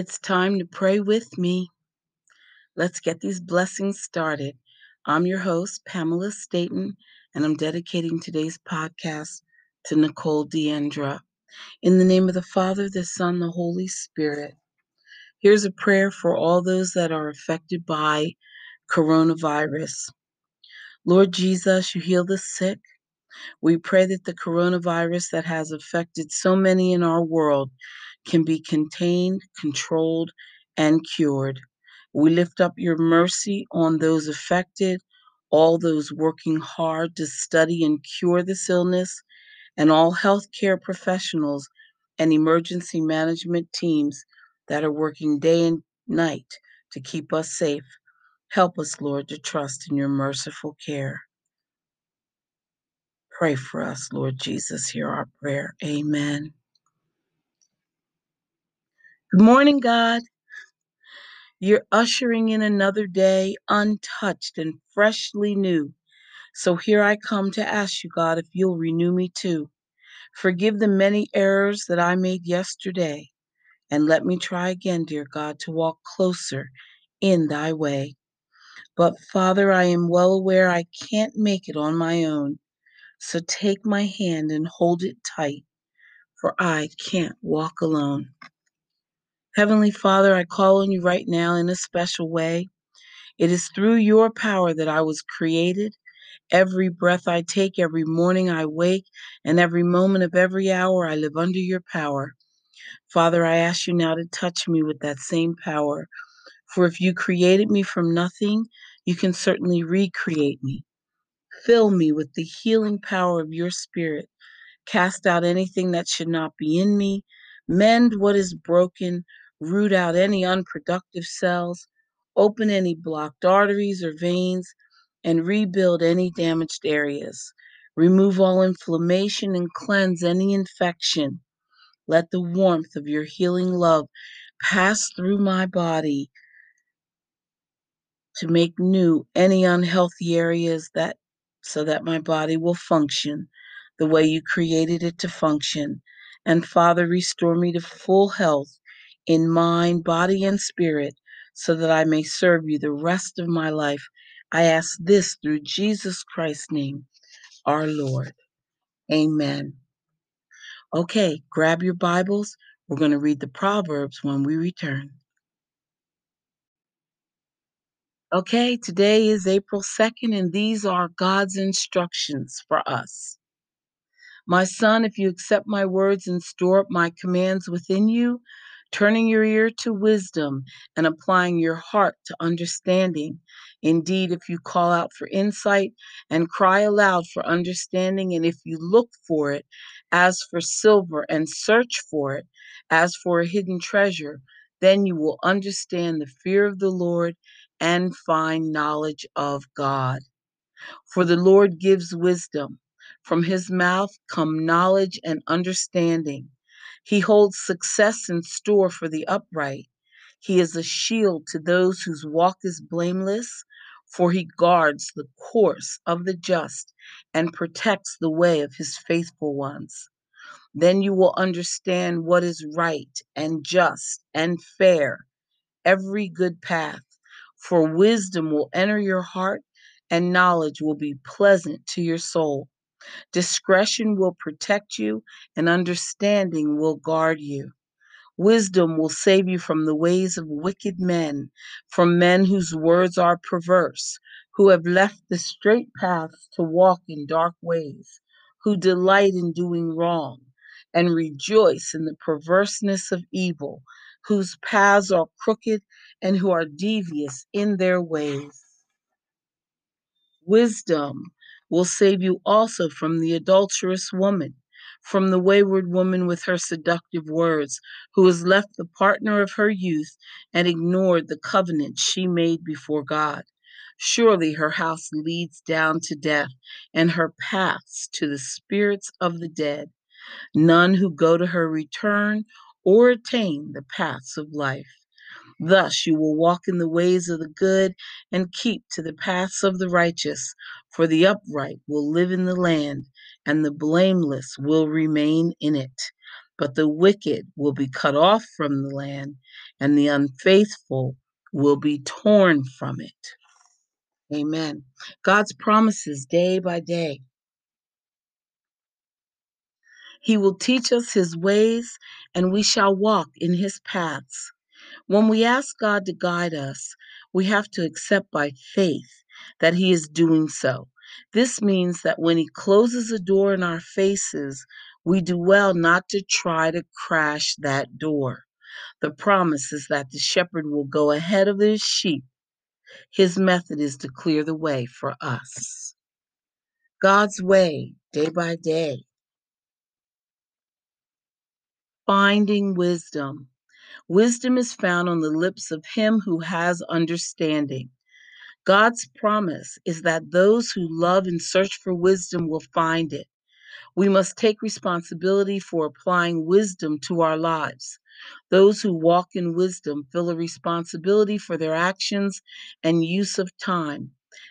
It's time to pray with me. Let's get these blessings started. I'm your host, Pamela Staten, and I'm dedicating today's podcast to Nicole DeAndra. In the name of the Father, the Son, the Holy Spirit. Here's a prayer for all those that are affected by coronavirus. Lord Jesus, you heal the sick. We pray that the coronavirus that has affected so many in our world can be contained, controlled, and cured. We lift up your mercy on those affected, all those working hard to study and cure this illness, and all healthcare professionals and emergency management teams that are working day and night to keep us safe. Help us, Lord, to trust in your merciful care. Pray for us, Lord Jesus. Hear our prayer. Amen. Good morning, God. You're ushering in another day untouched and freshly new. So here I come to ask you, God, if you'll renew me too. Forgive the many errors that I made yesterday, and let me try again, dear God, to walk closer in thy way. But Father, I am well aware I can't make it on my own. So take my hand and hold it tight, for I can't walk alone. Heavenly Father, I call on you right now in a special way. It is through your power that I was created. Every breath I take, every morning I wake, and every moment of every hour I live under your power. Father, I ask you now to touch me with that same power. For if you created me from nothing, you can certainly recreate me. Fill me with the healing power of your spirit. Cast out anything that should not be in me. Mend what is broken. Root out any unproductive cells. Open any blocked arteries or veins, and rebuild any damaged areas. Remove all inflammation and cleanse any infection. Let the warmth of your healing love pass through my body to make new any unhealthy areas so that my body will function the way you created it to function. And Father, restore me to full health in mind, body, and spirit so that I may serve you the rest of my life. I ask this through Jesus Christ's name, our Lord. Amen. Okay, grab your Bibles. We're going to read the Proverbs when we return. Okay, today is April 2nd, and these are God's instructions for us. My son, if you accept my words and store up my commands within you, turning your ear to wisdom and applying your heart to understanding. Indeed, if you call out for insight and cry aloud for understanding, and if you look for it as for silver and search for it as for a hidden treasure, then you will understand the fear of the Lord and find knowledge of God. For the Lord gives wisdom. From his mouth come knowledge and understanding. He holds success in store for the upright. He is a shield to those whose walk is blameless, for he guards the course of the just and protects the way of his faithful ones. Then you will understand what is right and just and fair, every good path. For wisdom will enter your heart, and knowledge will be pleasant to your soul. Discretion will protect you, and understanding will guard you. Wisdom will save you from the ways of wicked men, from men whose words are perverse, who have left the straight paths to walk in dark ways, who delight in doing wrong, and rejoice in the perverseness of evil, whose paths are crooked and who are devious in their ways. Wisdom will save you also from the adulterous woman, from the wayward woman with her seductive words, who has left the partner of her youth and ignored the covenant she made before God. Surely her house leads down to death, and her paths to the spirits of the dead. None who go to her return or attain the paths of life. Thus you will walk in the ways of the good and keep to the paths of the righteous, for the upright will live in the land, and the blameless will remain in it. But the wicked will be cut off from the land, and the unfaithful will be torn from it. Amen. God's promises day by day. He will teach us his ways, and we shall walk in his paths. When we ask God to guide us, we have to accept by faith that he is doing so. This means that when he closes a door in our faces, we do well not to try to crash that door. The promise is that the shepherd will go ahead of his sheep. His method is to clear the way for us. God's way, day by day. Finding wisdom. Wisdom is found on the lips of him who has understanding. God's promise is that those who love and search for wisdom will find it. We must take responsibility for applying wisdom to our lives. Those who walk in wisdom feel a responsibility for their actions and use of time.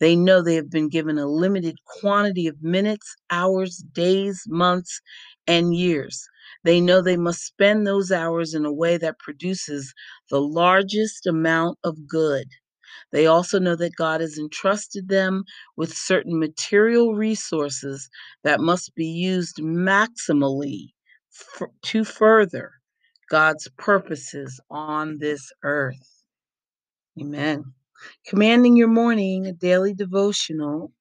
They know they have been given a limited quantity of minutes, hours, days, months, and years. They know they must spend those hours in a way that produces the largest amount of good. They also know that God has entrusted them with certain material resources that must be used maximally to further God's purposes on this earth. Amen. Commanding Your Morning, a daily devotional.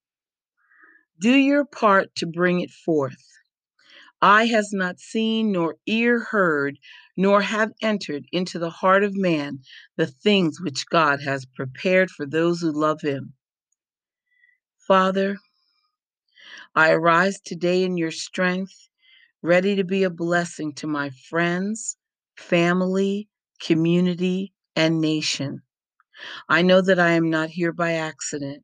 Do your part to bring it forth. Eye has not seen, nor ear heard, nor have entered into the heart of man the things which God has prepared for those who love him. Father, I arise today in your strength, ready to be a blessing to my friends, family, community, and nation. I know that I am not here by accident.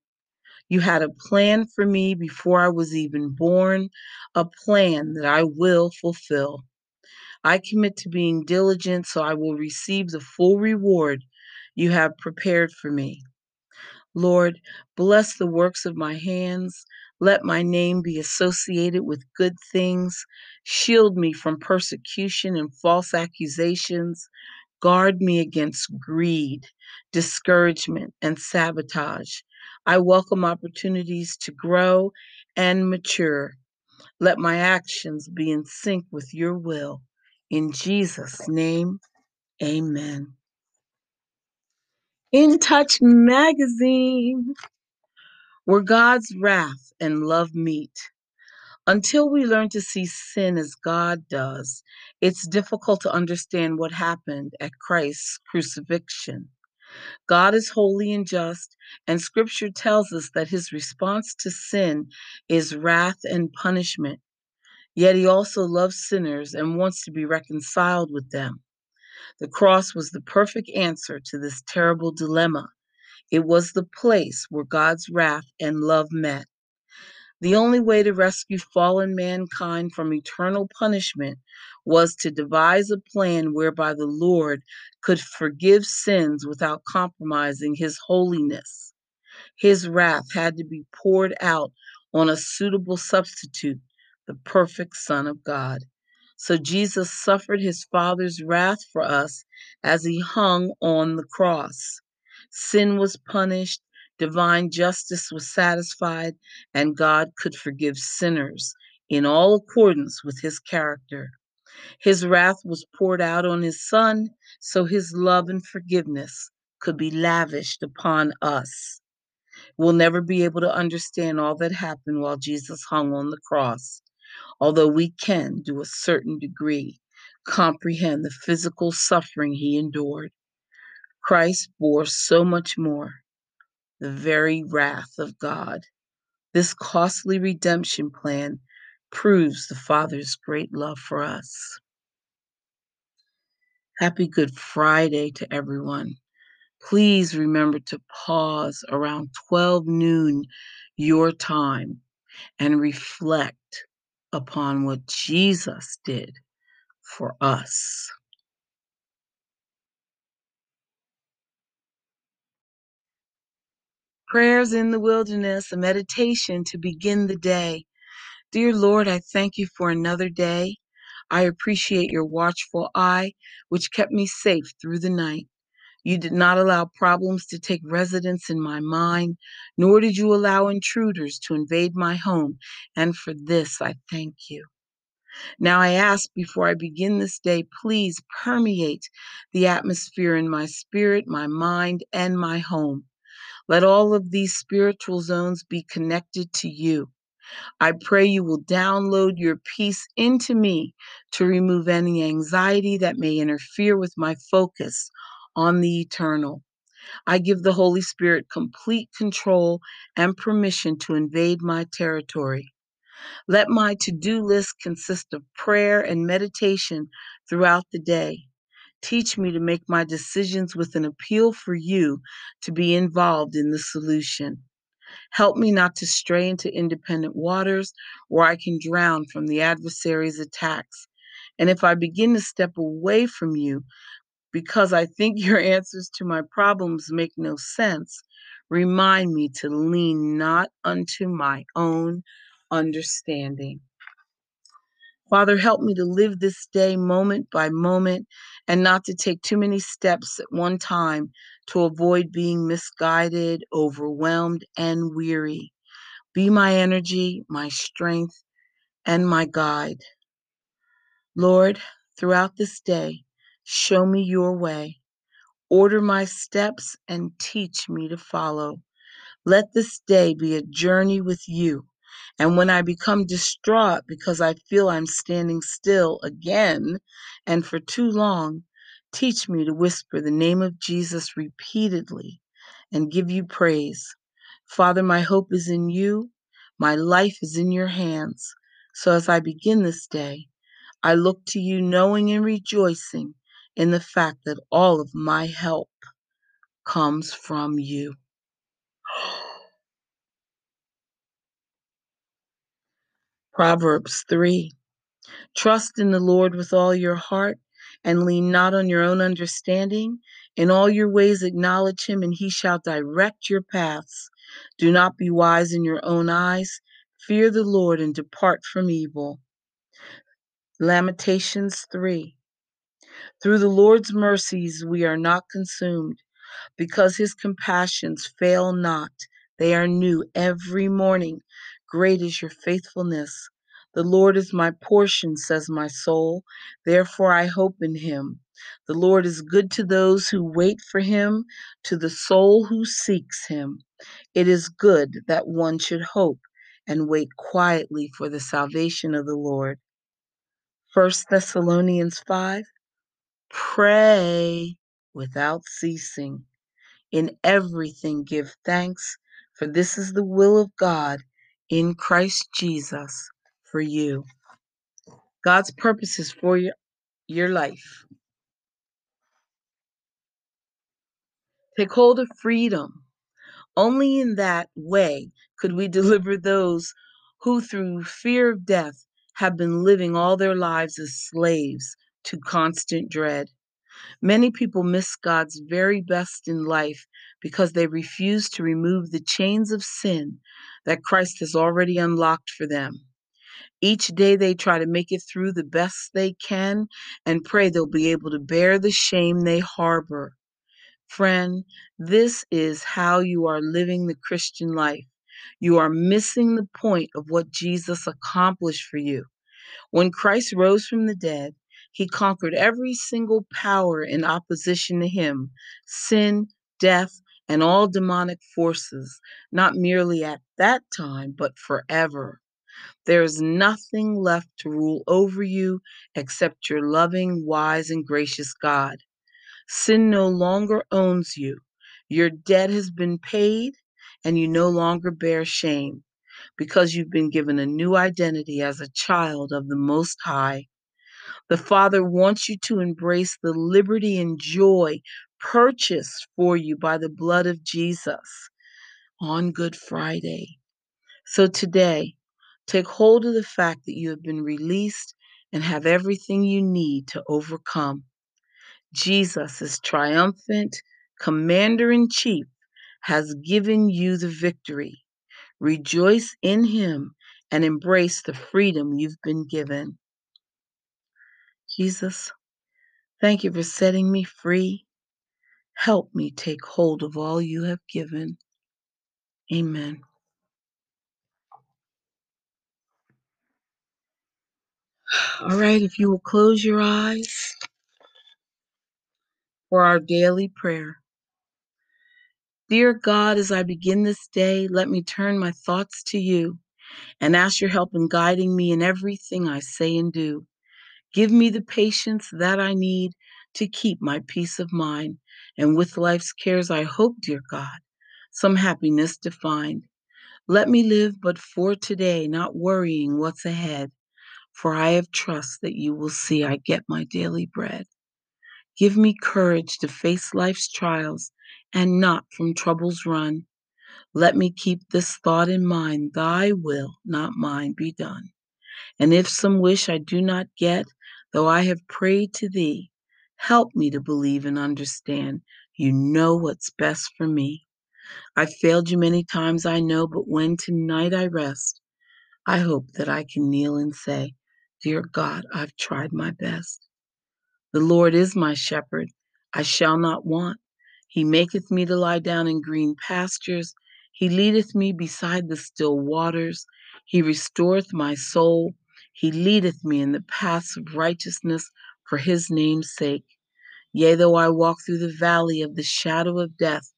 You had a plan for me before I was even born, a plan that I will fulfill. I commit to being diligent so I will receive the full reward you have prepared for me. Lord, bless the works of my hands. Let my name be associated with good things. Shield me from persecution and false accusations. Guard me against greed, discouragement, and sabotage. I welcome opportunities to grow and mature. Let my actions be in sync with your will. In Jesus' name, amen. In Touch Magazine, where God's wrath and love meet. Until we learn to see sin as God does, it's difficult to understand what happened at Christ's crucifixion. God is holy and just, and Scripture tells us that his response to sin is wrath and punishment. Yet he also loves sinners and wants to be reconciled with them. The cross was the perfect answer to this terrible dilemma. It was the place where God's wrath and love met. The only way to rescue fallen mankind from eternal punishment was to devise a plan whereby the Lord could forgive sins without compromising his holiness. His wrath had to be poured out on a suitable substitute, the perfect Son of God. So Jesus suffered his Father's wrath for us as he hung on the cross. Sin was punished. Divine justice was satisfied, and God could forgive sinners in all accordance with his character. His wrath was poured out on his Son, so his love and forgiveness could be lavished upon us. We'll never be able to understand all that happened while Jesus hung on the cross, although we can, to a certain degree, comprehend the physical suffering he endured. Christ bore so much more. The very wrath of God. This costly redemption plan proves the Father's great love for us. Happy Good Friday to everyone. Please remember to pause around 12 noon your time and reflect upon what Jesus did for us. Prayers in the Wilderness, a meditation to begin the day. Dear Lord, I thank you for another day. I appreciate your watchful eye, which kept me safe through the night. You did not allow problems to take residence in my mind, nor did you allow intruders to invade my home, and for this I thank you. Now I ask, before I begin this day, please permeate the atmosphere in my spirit, my mind, and my home. Let all of these spiritual zones be connected to you. I pray you will download your peace into me to remove any anxiety that may interfere with my focus on the eternal. I give the Holy Spirit complete control and permission to invade my territory. Let my to-do list consist of prayer and meditation throughout the day. Teach me to make my decisions with an appeal for you to be involved in the solution. Help me not to stray into independent waters where I can drown from the adversary's attacks. And if I begin to step away from you because I think your answers to my problems make no sense, remind me to lean not unto my own understanding. Father, help me to live this day moment by moment and not to take too many steps at one time to avoid being misguided, overwhelmed, and weary. Be my energy, my strength, and my guide. Lord, throughout this day, show me your way. Order my steps and teach me to follow. Let this day be a journey with you. And when I become distraught because I feel I'm standing still again and for too long, teach me to whisper the name of Jesus repeatedly and give you praise. Father, my hope is in you. My life is in your hands. So as I begin this day, I look to you, knowing and rejoicing in the fact that all of my help comes from you. Proverbs 3, trust in the Lord with all your heart and lean not on your own understanding. In all your ways acknowledge him, and he shall direct your paths. Do not be wise in your own eyes. Fear the Lord and depart from evil. Lamentations 3, through the Lord's mercies we are not consumed, because his compassions fail not. They are new every morning. Great is your faithfulness. The Lord is my portion, says my soul. Therefore I hope in him. The Lord is good to those who wait for him, to the soul who seeks him. It is good that one should hope and wait quietly for the salvation of the Lord. 1 Thessalonians 5, pray without ceasing. In everything give thanks, for this is the will of God in Christ Jesus for you. God's purposes for your life. Take hold of freedom. Only in that way could we deliver those who, through fear of death, have been living all their lives as slaves to constant dread. Many people miss God's very best in life because they refuse to remove the chains of sin that Christ has already unlocked for them. Each day they try to make it through the best they can and pray they'll be able to bear the shame they harbor. Friend, this is how you are living the Christian life. You are missing the point of what Jesus accomplished for you. When Christ rose from the dead, he conquered every single power in opposition to him, sin, death, and all demonic forces, not merely at that time, but forever. There is nothing left to rule over you except your loving, wise, and gracious God. Sin no longer owns you. Your debt has been paid, and you no longer bear shame, because you've been given a new identity as a child of the Most High. The Father wants you to embrace the liberty and joy purchased for you by the blood of Jesus on Good Friday. So today, take hold of the fact that you have been released and have everything you need to overcome. Jesus is triumphant, commander-in-chief, has given you the victory. Rejoice in him and embrace the freedom you've been given. Jesus, thank you for setting me free. Help me take hold of all you have given. Amen. All right, if you will close your eyes for our daily prayer. Dear God, as I begin this day, let me turn my thoughts to you and ask your help in guiding me in everything I say and do. Give me the patience that I need to keep my peace of mind, and with life's cares I hope, dear God, some happiness to find. Let me live but for today, not worrying what's ahead, for I have trust that you will see I get my daily bread. Give me courage to face life's trials and not from troubles run. Let me keep this thought in mind, thy will, not mine, be done. And if some wish I do not get, though I have prayed to thee, help me to believe and understand you know what's best for me. I failed you many times, I know, but when tonight I rest, I hope that I can kneel and say, dear God, I've tried my best. The Lord is my shepherd, I shall not want. He maketh me to lie down in green pastures. He leadeth me beside the still waters. He restoreth my soul. He leadeth me in the paths of righteousness for his name's sake. Yea, though I walk through the valley of the shadow of death,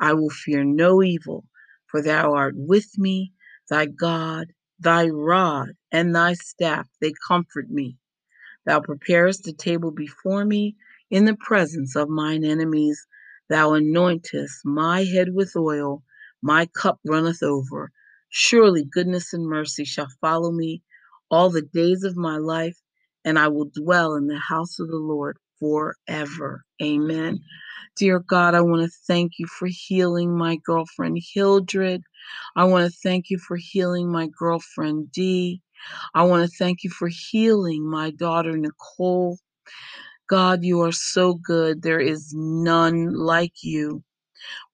I will fear no evil, for thou art with me. Thy God, thy rod, and thy staff, they comfort me. Thou preparest a table before me in the presence of mine enemies. Thou anointest my head with oil, my cup runneth over. Surely goodness and mercy shall follow me all the days of my life, and I will dwell in the house of the Lord forever. Amen. Dear God, I want to thank you for healing my girlfriend Hildred. I want to thank you for healing my girlfriend Dee. I want to thank you for healing my daughter Nicole. God, you are so good. There is none like you.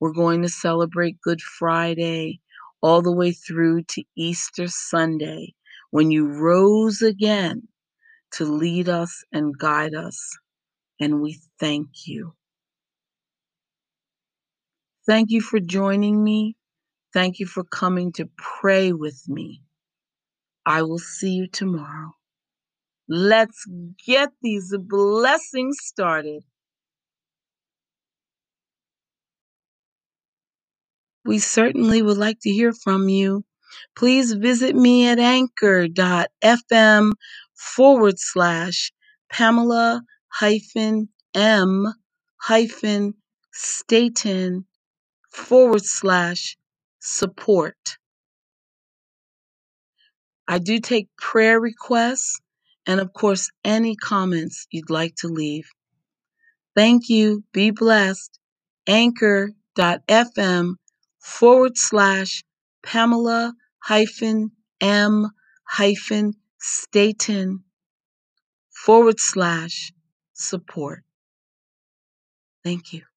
We're going to celebrate Good Friday all the way through to Easter Sunday, when you rose again to lead us and guide us. And we thank you. Thank you for joining me. Thank you for coming to pray with me. I will see you tomorrow. Let's get these blessings started. We certainly would like to hear from you. Please visit me at anchor.fm/Pamela-M-Staten/support. I do take prayer requests and, of course, any comments you'd like to leave. Thank you. Be blessed. Anchor.fm/Pamela-M-Staten/support. Thank you.